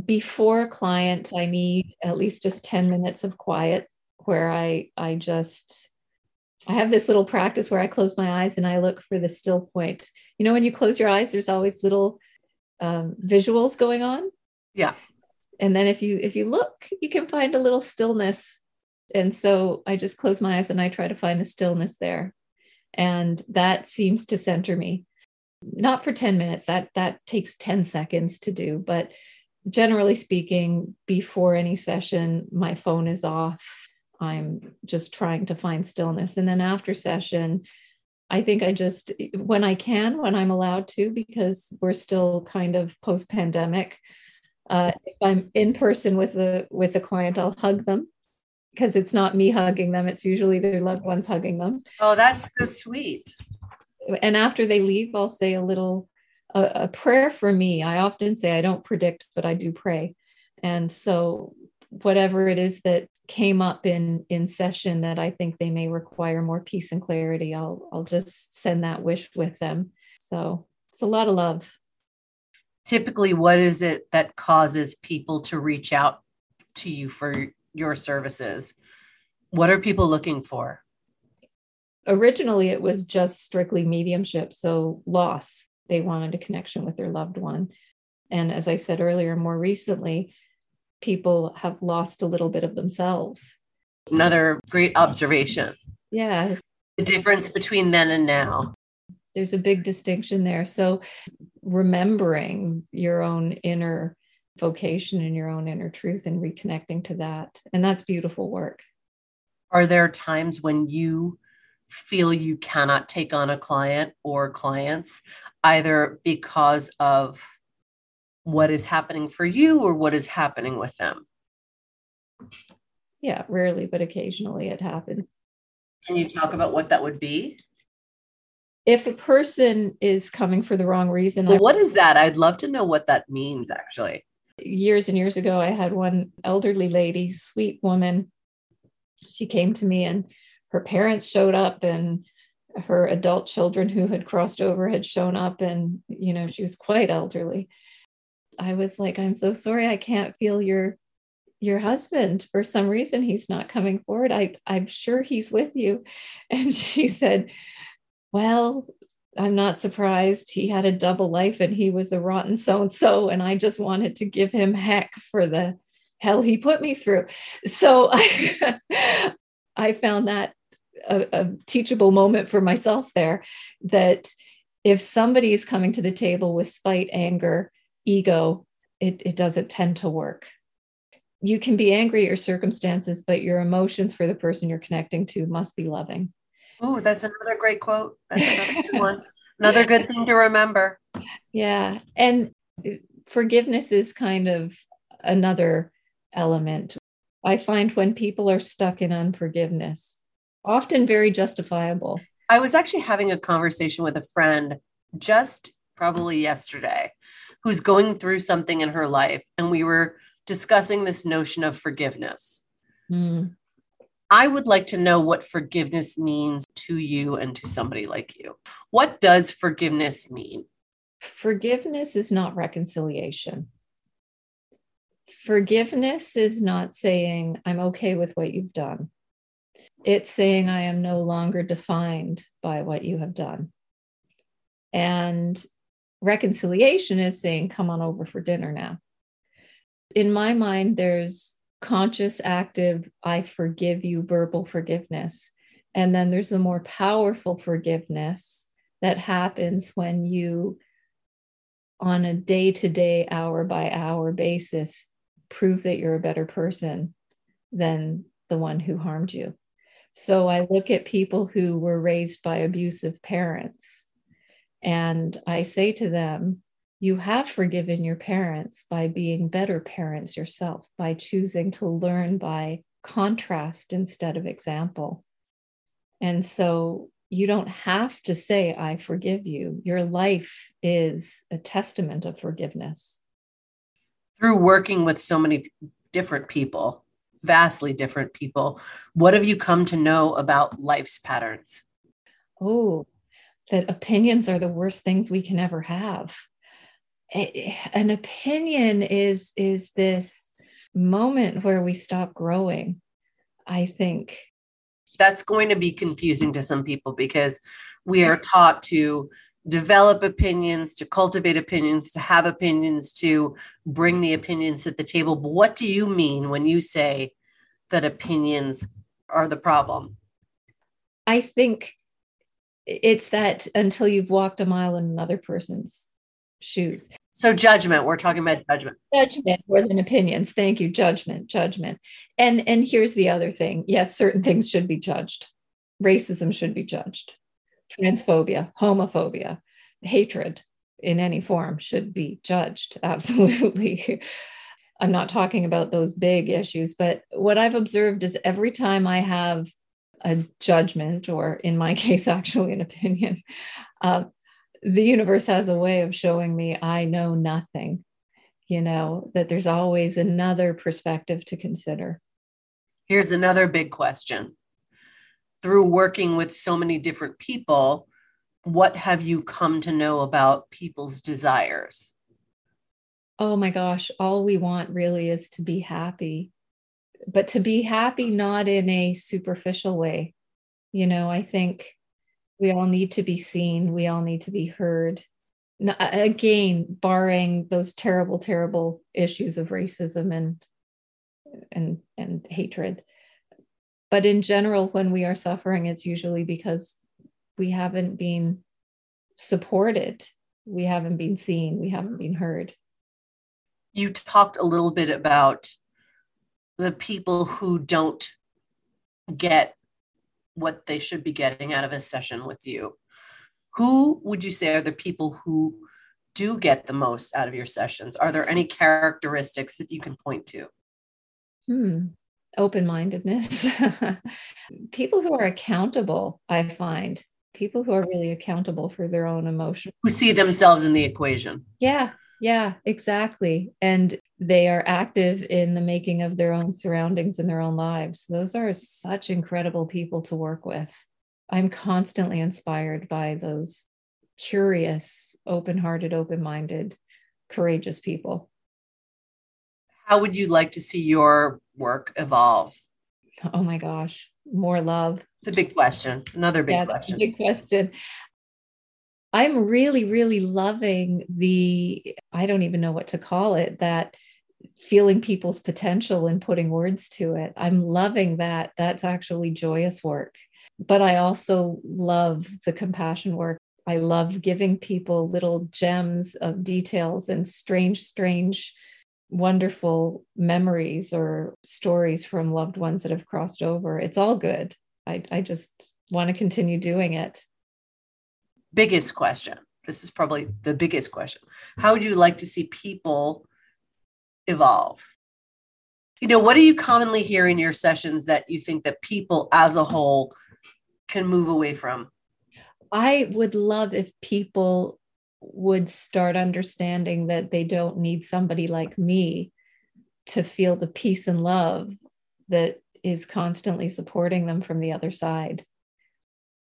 before client, I need at least just 10 minutes of quiet, where I have this little practice where I close my eyes and I look for the still point. You know, when you close your eyes, there's always little visuals going on. Yeah. And then if you look, you can find a little stillness. And so I just close my eyes and I try to find the stillness there. And that seems to center me. Not for 10 minutes, that takes 10 seconds to do, but generally speaking, before any session, my phone is off. I'm just trying to find stillness. And then after session, I think I just, when I can, when I'm allowed to, because we're still kind of post-pandemic, if I'm in person with a client, I'll hug them, because it's not me hugging them. It's usually their loved ones hugging them. Oh, that's so sweet. And after they leave, I'll say a little, a prayer for me. I often say I don't predict, but I do pray. And so whatever it is that came up in session that I think they may require more peace and clarity, I'll just send that wish with them. So it's a lot of love. Typically, what is it that causes people to reach out to you for your services? What are people looking for? Originally, it was just strictly mediumship. So loss, they wanted a connection with their loved one. And as I said earlier, more recently, people have lost a little bit of themselves. Another great observation. Yeah. The difference between then and now. There's a big distinction there. So remembering your own inner vocation and your own inner truth and reconnecting to that. And that's beautiful work. Are there times when you feel you cannot take on a client or clients, either because of what is happening for you or what is happening with them? Yeah, rarely, but occasionally it happens. Can you talk about what that would be? If a person is coming for the wrong reason. Well, what is that? I'd love to know what that means, actually. Years and years ago, I had one elderly lady, sweet woman. She came to me and her parents showed up, and her adult children who had crossed over had shown up, and, you know, she was quite elderly. I was like, I'm so sorry, I can't feel your husband. For some reason, he's not coming forward. I'm sure he's with you. And she said, well, I'm not surprised. He had a double life and he was a rotten so-and-so. And I just wanted to give him heck for the hell he put me through. So I found that a teachable moment for myself there, that if somebody is coming to the table with spite, anger, ego, it doesn't tend to work. You can be angry at your circumstances, but your emotions for the person you're connecting to must be loving. Oh, that's another great quote. That's another good one. Another good thing to remember. Yeah. And forgiveness is kind of another element. I find when people are stuck in unforgiveness, often very justifiable. I was actually having a conversation with a friend just probably yesterday who's going through something in her life. And we were discussing this notion of forgiveness. Mm. I would like to know what forgiveness means to you and to somebody like you. What does forgiveness mean? Forgiveness is not reconciliation. Forgiveness is not saying I'm okay with what you've done. It's saying I am no longer defined by what you have done. And reconciliation is saying, come on over for dinner now. In my mind, there's conscious, active, I forgive you, verbal forgiveness. And then there's the more powerful forgiveness that happens when you, on a day-to-day, hour-by-hour basis, prove that you're a better person than the one who harmed you. So I look at people who were raised by abusive parents, and I say to them, you have forgiven your parents by being better parents yourself, by choosing to learn by contrast instead of example. And so you don't have to say, I forgive you. Your life is a testament of forgiveness. Through working with so many different people, vastly different people, what have you come to know about life's patterns? Oh, that opinions are the worst things we can ever have. An opinion is this moment where we stop growing, I think. That's going to be confusing to some people because we are taught to develop opinions, to cultivate opinions, to have opinions, to bring the opinions to the table. But what do you mean when you say that opinions are the problem? I think it's that until you've walked a mile in another person's shoes. So judgment, we're talking about judgment. Judgment more than opinions. Thank you. Judgment. And here's the other thing. Yes, certain things should be judged. Racism should be judged. Transphobia, homophobia, hatred in any form should be judged. Absolutely. I'm not talking about those big issues, but what I've observed is every time I have a judgment, or in my case, actually an opinion, the universe has a way of showing me I know nothing, that there's always another perspective to consider. Here's another big question. Through working with so many different people, what have you come to know about people's desires? Oh my gosh, all we want really is to be happy, but to be happy not in a superficial way. I think we all need to be seen. We all need to be heard. Now, again, barring those terrible, terrible issues of racism and hatred. But in general, when we are suffering, it's usually because we haven't been supported. We haven't been seen. We haven't been heard. You talked a little bit about the people who don't get what they should be getting out of a session with you. Who would you say are the people who do get the most out of your sessions? Are there any characteristics that you can point to? Open-mindedness. People who are accountable, I find. People who are really accountable for their own emotions. Who see themselves in the equation. Yeah, exactly. And they are active in the making of their own surroundings and their own lives. Those are such incredible people to work with. I'm constantly inspired by those curious, open-hearted, open-minded, courageous people. How would you like to see your work evolve? Oh my gosh, more love. It's a big question. Another big question. Big question. I'm really, really loving I don't even know what to call it, that feeling people's potential and putting words to it. I'm loving that. That's actually joyous work. But I also love the compassion work. I love giving people little gems of details and strange, wonderful memories or stories from loved ones that have crossed over. It's all good. I just want to continue doing it. Biggest question. This is probably the biggest question. How would you like to see people evolve? What do you commonly hear in your sessions that you think that people as a whole can move away from? I would love if people would start understanding that they don't need somebody like me to feel the peace and love that is constantly supporting them from the other side.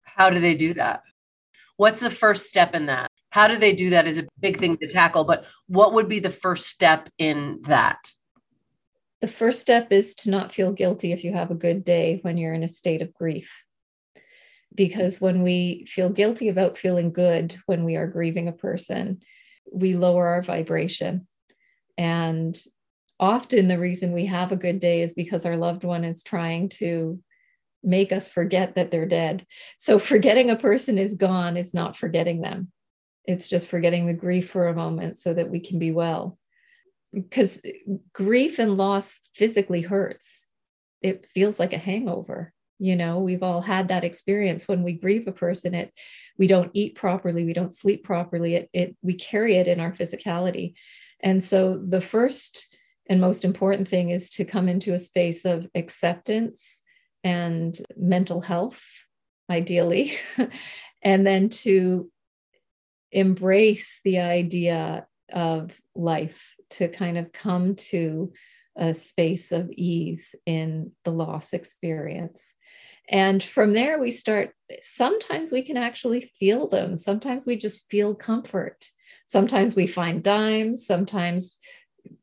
How do they do that? What's the first step in that? How do they do that is a big thing to tackle, but what would be the first step in that? The first step is to not feel guilty if you have a good day when you're in a state of grief. Because when we feel guilty about feeling good, when we are grieving a person, we lower our vibration. And often the reason we have a good day is because our loved one is trying to make us forget that they're dead. So forgetting a person is gone is not forgetting them. It's just forgetting the grief for a moment so that we can be well. Because grief and loss physically hurts. It feels like a hangover. You know, we've all had that experience when we grieve a person. We don't eat properly. We don't sleep properly. We carry it in our physicality. And so the first and most important thing is to come into a space of acceptance and mental health, ideally, and then to embrace the idea of life, to kind of come to a space of ease in the loss experience. And from there we start, sometimes we can actually feel them. Sometimes we just feel comfort. Sometimes we find dimes, sometimes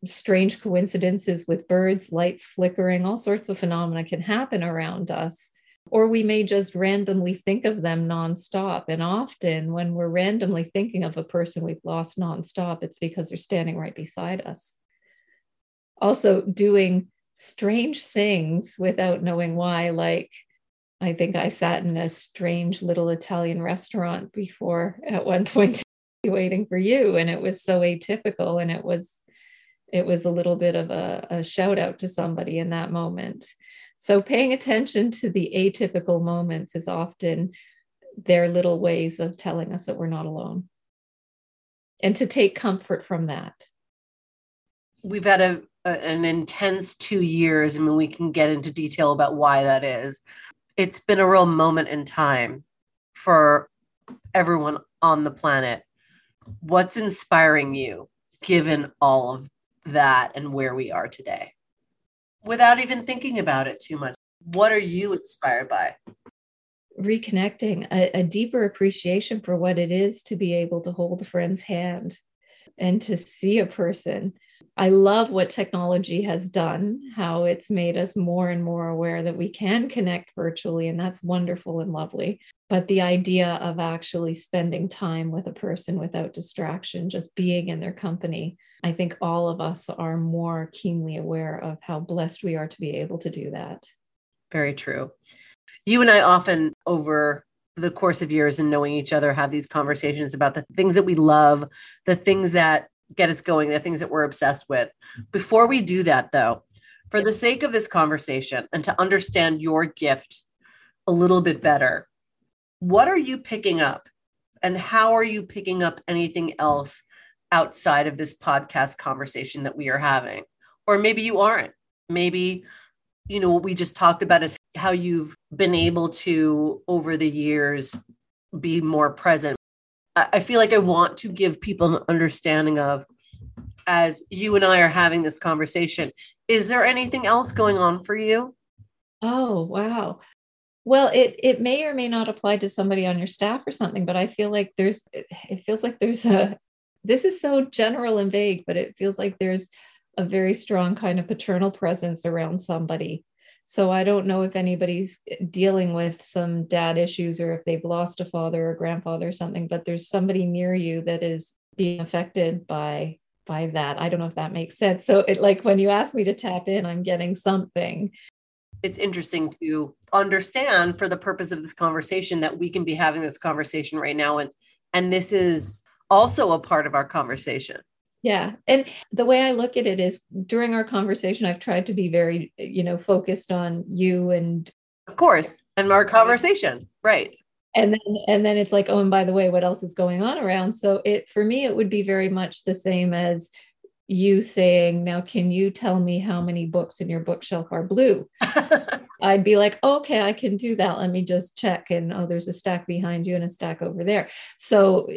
strange coincidences with birds, lights flickering, all sorts of phenomena can happen around us. Or we may just randomly think of them nonstop. And often when we're randomly thinking of a person we've lost nonstop, it's because they're standing right beside us. Also doing strange things without knowing why, like I think I sat in a strange little Italian restaurant before at one point waiting for you, and it was so atypical, and it was a little bit of a shout out to somebody in that moment. So paying attention to the atypical moments is often their little ways of telling us that we're not alone, and to take comfort from that. We've had an intense 2 years. I mean, we can get into detail about why that is. It's been a real moment in time for everyone on the planet. What's inspiring you, given all of that and where we are today? Without even thinking about it too much, what are you inspired by? Reconnecting, a deeper appreciation for what it is to be able to hold a friend's hand and to see a person. I love what technology has done, how it's made us more and more aware that we can connect virtually, and that's wonderful and lovely. But the idea of actually spending time with a person without distraction, just being in their company, I think all of us are more keenly aware of how blessed we are to be able to do that. Very true. You and I often, over the course of years and knowing each other, have these conversations about the things that we love, the things that get us going, the things that we're obsessed with. Before we do that, though, for the sake of this conversation and to understand your gift a little bit better, what are you picking up, and how are you picking up anything else outside of this podcast conversation that we are having? Or maybe you aren't. Maybe, you know, what we just talked about is how you've been able to, over the years, be more present. I feel like I want to give people an understanding of, as you and I are having this conversation, is there anything else going on for you? Oh, wow. Well, it may or may not apply to somebody on your staff or something, but I feel like this is so general and vague, but it feels like there's a very strong kind of paternal presence around somebody. So I don't know if anybody's dealing with some dad issues, or if they've lost a father or grandfather or something, but there's somebody near you that is being affected by that. I don't know if that makes sense. So it, like, when you ask me to tap in, I'm getting something. It's interesting to understand, for the purpose of this conversation, that we can be having this conversation right now. And this is also a part of our conversation. Yeah. And the way I look at it is, during our conversation, I've tried to be very, focused on you and, of course, and our conversation. Right. And then it's like, oh, and by the way, what else is going on around? So for me, it would be very much the same as you saying, now, can you tell me how many books in your bookshelf are blue? I'd be like, oh, okay, I can do that. Let me just check. And oh, there's a stack behind you and a stack over there. So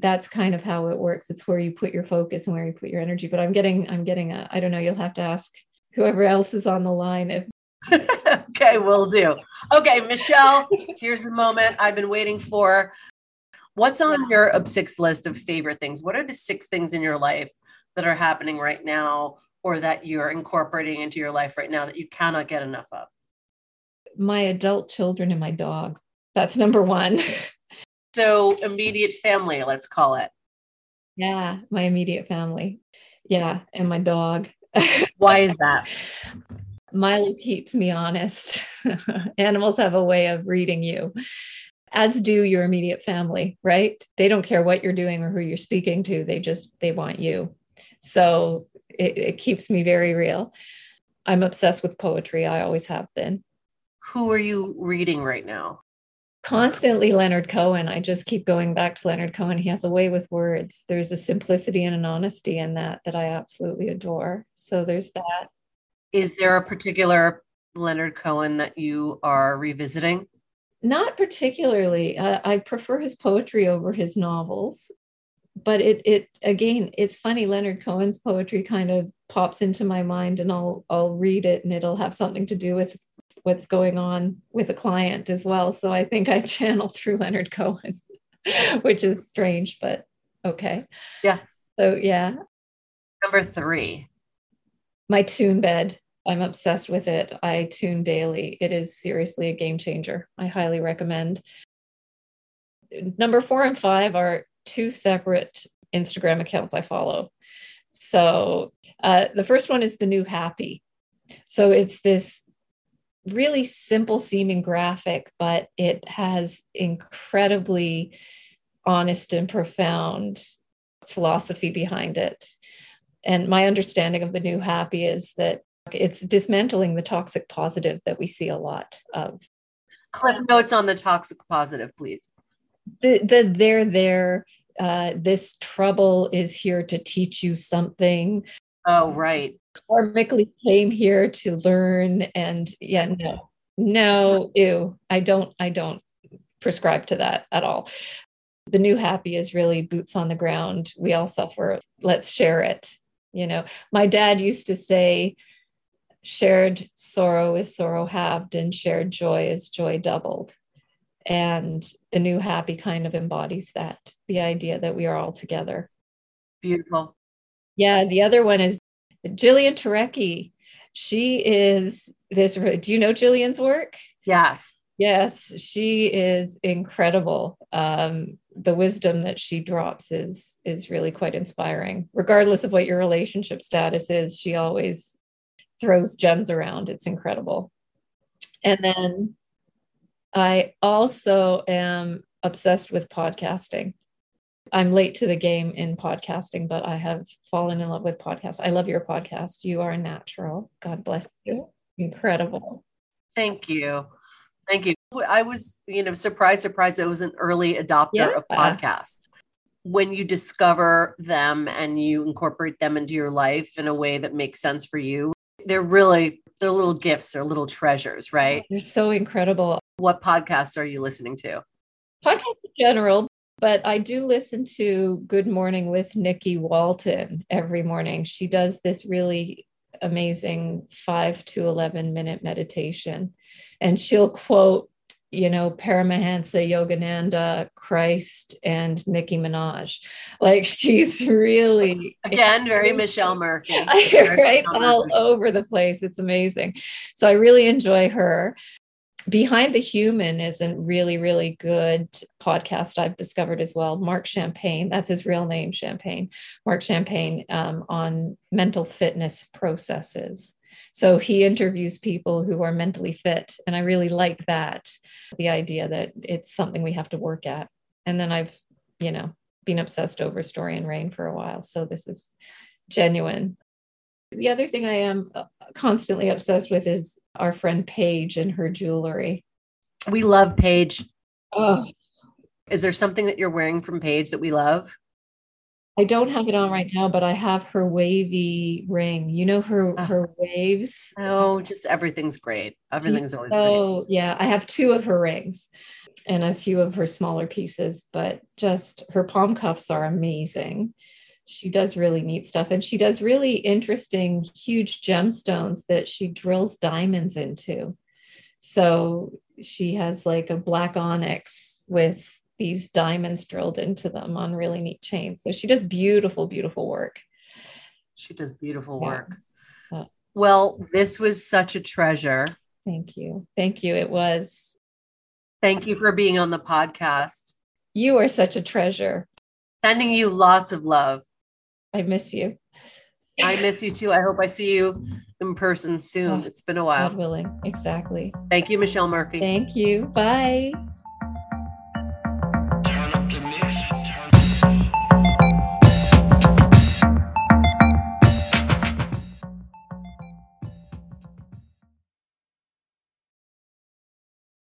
that's kind of how it works. It's where you put your focus and where you put your energy. But I'm getting, I don't know, you'll have to ask whoever else is on the line. Okay, will do. Okay, Michelle, here's the moment I've been waiting for. What's on your 6 list of favorite things? What are the 6 things in your life that are happening right now or that you're incorporating into your life right now that you cannot get enough of? My adult children and my dog. That's number one. So immediate family, let's call it. Yeah, my immediate family. Yeah, and my dog. Why is that? Milo keeps me honest. Animals have a way of reading you, as do your immediate family, right? They don't care what you're doing or who you're speaking to. They want you. So it keeps me very real. I'm obsessed with poetry. I always have been. Who are you reading right now? Constantly Leonard Cohen. I just keep going back to Leonard Cohen. He has a way with words. There's a simplicity and an honesty in that I absolutely adore. So there's that. Is there a particular Leonard Cohen that you are revisiting? Not particularly. I prefer his poetry over his novels. But again, it's funny, Leonard Cohen's poetry kind of pops into my mind and I'll read it and it'll have something to do with what's going on with a client as well. So I think I channel through Leonard Cohen, which is strange, but okay. Yeah. So yeah. Number three. My tune bed. I'm obsessed with it. I tune daily. It is seriously a game changer. I highly recommend. Number 4 and 5 are two separate Instagram accounts I follow. So the first one is The New Happy. So it's this really simple seeming graphic, but it has incredibly honest and profound philosophy behind it. And my understanding of The New Happy is that it's dismantling the toxic positive that we see a lot of. Cliff notes on the toxic positive, please. This trouble is here to teach you something. Oh, right. Karmically came here to learn. And yeah, no, ew. I don't prescribe to that at all. The New Happy is really boots on the ground. We all suffer. Let's share it. You know, my dad used to say, shared sorrow is sorrow halved and shared joy is joy doubled. And The New Happy kind of embodies that, the idea that we are all together. Beautiful. Yeah. The other one is Jillian Turecki. She is this, do you know Jillian's work? Yes. Yes. She is incredible. The wisdom that she drops is really quite inspiring. Regardless of what your relationship status is, she always throws gems around. It's incredible. And then I also am obsessed with podcasting. I'm late to the game in podcasting, but I have fallen in love with podcasts. I love your podcast. You are natural. God bless you. Incredible. Thank you. Thank you. I was, surprised I was an early adopter of podcasts. When you discover them and you incorporate them into your life in a way that makes sense for you, they're little gifts or little treasures, right? They're so incredible. What podcasts are you listening to? Podcasts in general, but I do listen to Good Morning with Nikki Walton every morning. She does this really amazing 5 to 11 minute meditation, and she'll quote, Paramahansa Yogananda, Christ, and Nicki Minaj. Like, she's really... Again, very Michelle Murphy. Right? All over the place. It's amazing. So I really enjoy her. Behind the Human is a really, really good podcast I've discovered as well. Marc Champagne, that's his real name, Champagne. Marc Champagne on mental fitness processes. So he interviews people who are mentally fit. And I really like that, the idea that it's something we have to work at. And then I've, been obsessed over Story and Rain for a while. So this is genuine. The other thing I am constantly obsessed with is our friend Paige and her jewelry. We love Paige. Oh. Is there something that you're wearing from Paige that we love? I don't have it on right now, but I have her wavy ring. Her waves. Oh, just everything's great. Everything's always great. Oh, yeah. I have 2 of her rings and a few of her smaller pieces, but just her palm cuffs are amazing. She does really neat stuff, and she does really interesting, huge gemstones that she drills diamonds into. So she has like a black onyx with these diamonds drilled into them on really neat chains. So she does beautiful, beautiful work. She does beautiful work. Well, this was such a treasure. Thank you. Thank you. It was. Thank you for being on the podcast. You are such a treasure. Sending you lots of love. I miss you. I miss you too. I hope I see you in person soon. It's been a while. God willing. Exactly. Thank you, Michelle Murphy. Thank you. Bye.